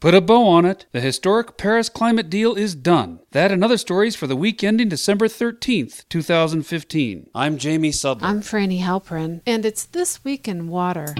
Put a bow on it. The historic Paris climate deal is done. That and other stories for the week ending December 13th, 2015. I'm Jamie Sudler. I'm Franny Halperin. And it's This Week in Water.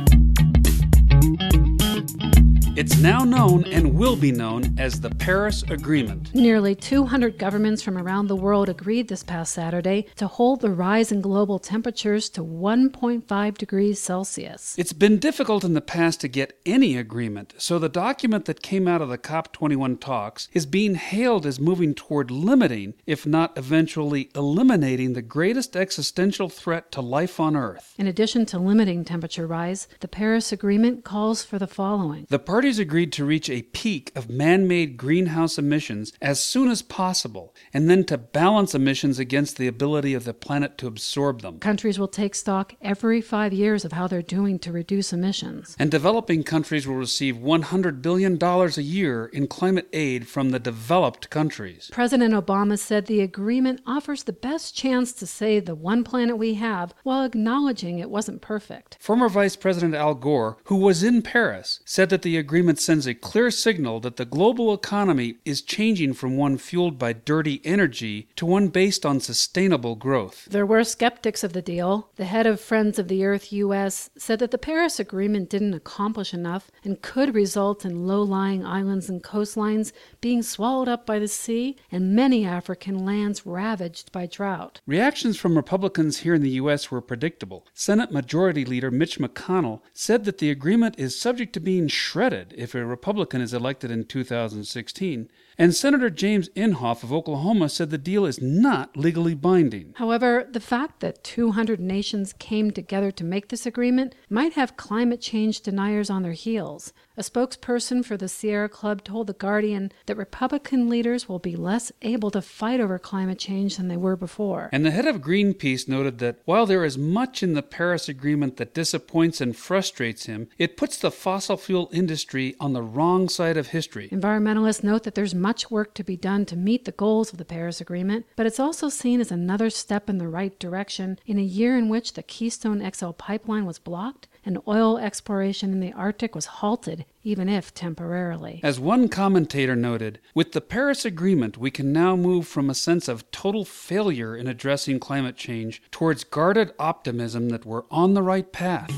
It's now known and will be known as the Paris Agreement. Nearly 200 governments from around the world agreed this past Saturday to hold the rise in global temperatures to 1.5 degrees Celsius. It's been difficult in the past to get any agreement, so the document that came out of the COP21 talks is being hailed as moving toward limiting, if not eventually eliminating, the greatest existential threat to life on Earth. In addition to limiting temperature rise, the Paris Agreement calls for the following. The parties agreed to reach a peak of man-made greenhouse emissions as soon as possible, and then to balance emissions against the ability of the planet to absorb them. Countries will take stock every 5 years of how they're doing to reduce emissions. And developing countries will receive $100 billion a year in climate aid from the developed countries. President Obama said the agreement offers the best chance to save the one planet we have while acknowledging it wasn't perfect. Former Vice President Al Gore, who was in Paris, said that the agreement sends a clear signal that the global economy is changing from one fueled by dirty energy to one based on sustainable growth. There were skeptics of the deal. The head of Friends of the Earth U.S. said that the Paris Agreement didn't accomplish enough and could result in low-lying islands and coastlines being swallowed up by the sea and many African lands ravaged by drought. Reactions from Republicans here in the U.S. were predictable. Senate Majority Leader Mitch McConnell said that the agreement is subject to being shredded if a Republican is elected in 2016, and Senator James Inhofe of Oklahoma said the deal is not legally binding. However, the fact that 200 nations came together to make this agreement might have climate change deniers on their heels. A spokesperson for the Sierra Club told The Guardian that Republican leaders will be less able to fight over climate change than they were before. And the head of Greenpeace noted that while there is much in the Paris Agreement that disappoints and frustrates him, it puts the fossil fuel industry on the wrong side of history. Environmentalists note that there's much work to be done to meet the goals of the Paris Agreement, but it's also seen as another step in the right direction in a year in which the Keystone XL pipeline was blocked and oil exploration in the Arctic was halted, even if temporarily. As one commentator noted, with the Paris Agreement, we can now move from a sense of total failure in addressing climate change towards guarded optimism that we're on the right path.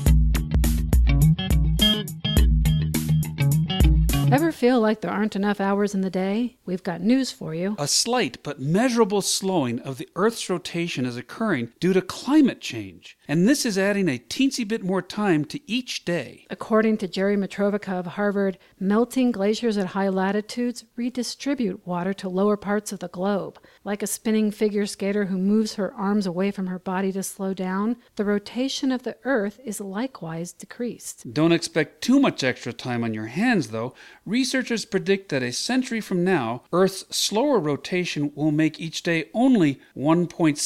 Ever feel like there aren't enough hours in the day? We've got news for you. A slight but measurable slowing of the Earth's rotation is occurring due to climate change, and this is adding a teensy bit more time to each day. According to Jerry Mitrovica of Harvard, melting glaciers at high latitudes redistribute water to lower parts of the globe. Like a spinning figure skater who moves her arms away from her body to slow down, the rotation of the Earth is likewise decreased. Don't expect too much extra time on your hands, though. Researchers predict that a century from now, Earth's slower rotation will make each day only 1.7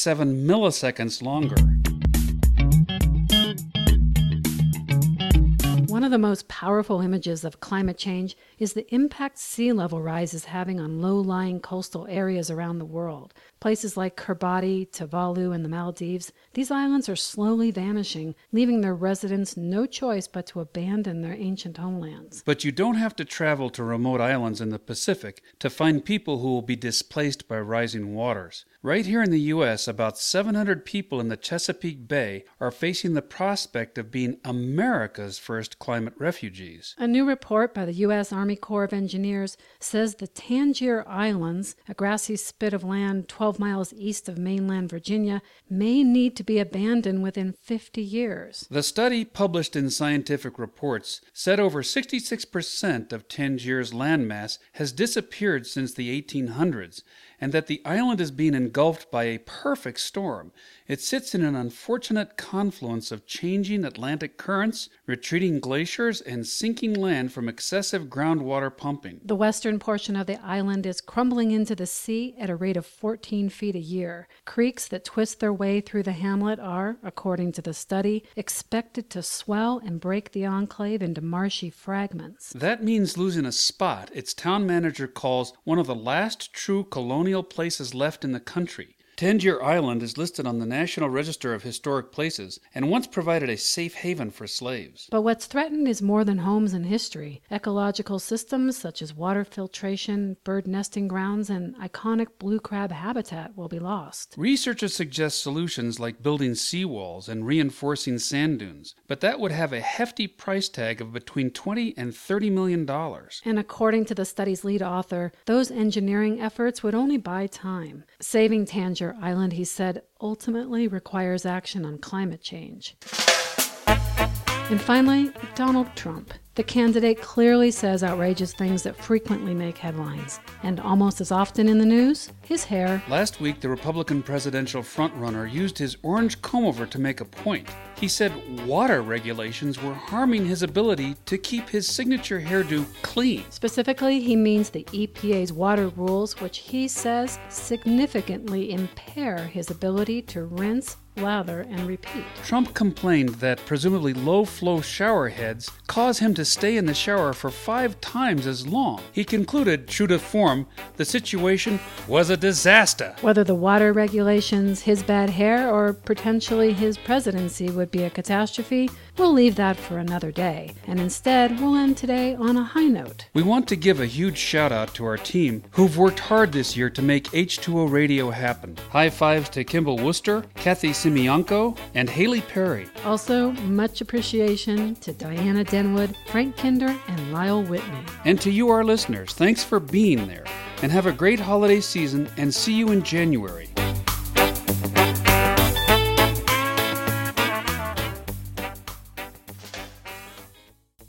milliseconds longer. One of the most powerful images of climate change is the impact sea level rise is having on low-lying coastal areas around the world. Places like Kiribati, Tuvalu, and the Maldives, these islands are slowly vanishing, leaving their residents no choice but to abandon their ancient homelands. But you don't have to travel to remote islands in the Pacific to find people who will be displaced by rising waters. Right here in the U.S., about 700 people in the Chesapeake Bay are facing the prospect of being America's first climate refugees. A new report by the U.S. Army Corps of Engineers says the Tangier Islands, a grassy spit of land 12 miles east of mainland Virginia, may need to be abandoned within 50 years. The study, published in Scientific Reports, said over 66% of Tangier's landmass has disappeared since the 1800s, and that the island is being engulfed by a perfect storm. It sits in an unfortunate confluence of changing Atlantic currents, retreating glaciers, and sinking land from excessive groundwater pumping. The western portion of the island is crumbling into the sea at a rate of 14 feet a year. Creeks that twist their way through the hamlet are, according to the study, expected to swell and break the enclave into marshy fragments. That means losing a spot its town manager calls one of the last true colonial places left in the country. Tangier Island is listed on the National Register of Historic Places and once provided a safe haven for slaves. But what's threatened is more than homes and history. Ecological systems such as water filtration, bird nesting grounds, and iconic blue crab habitat will be lost. Researchers suggest solutions like building seawalls and reinforcing sand dunes, but that would have a hefty price tag of between $20 and $30 million. And according to the study's lead author, those engineering efforts would only buy time. Saving Tangier Island, he said, ultimately requires action on climate change. And finally, Donald Trump. The candidate clearly says outrageous things that frequently make headlines. And almost as often in the news, his hair. Last week, the Republican presidential frontrunner used his orange comb-over to make a point. He said water regulations were harming his ability to keep his signature hairdo clean. Specifically, he means the EPA's water rules, which he says significantly impair his ability to rinse, lather, and repeat. Trump complained that presumably low-flow shower heads cause him to stay in the shower for 5 times as long. He concluded, true to form, the situation was a disaster. Whether the water regulations, his bad hair, or potentially his presidency would be a catastrophe, we'll leave that for another day. And instead, we'll end today on a high note. We want to give a huge shout-out to our team, who've worked hard this year to make H2O Radio happen. High fives to Kimball Worcester, Kathy C. Mianco, and Haley Perry. Also, much appreciation to Diana Denwood, Frank Kinder, and Lyle Whitney. And to you, our listeners, thanks for being there. And have a great holiday season, and see you in January.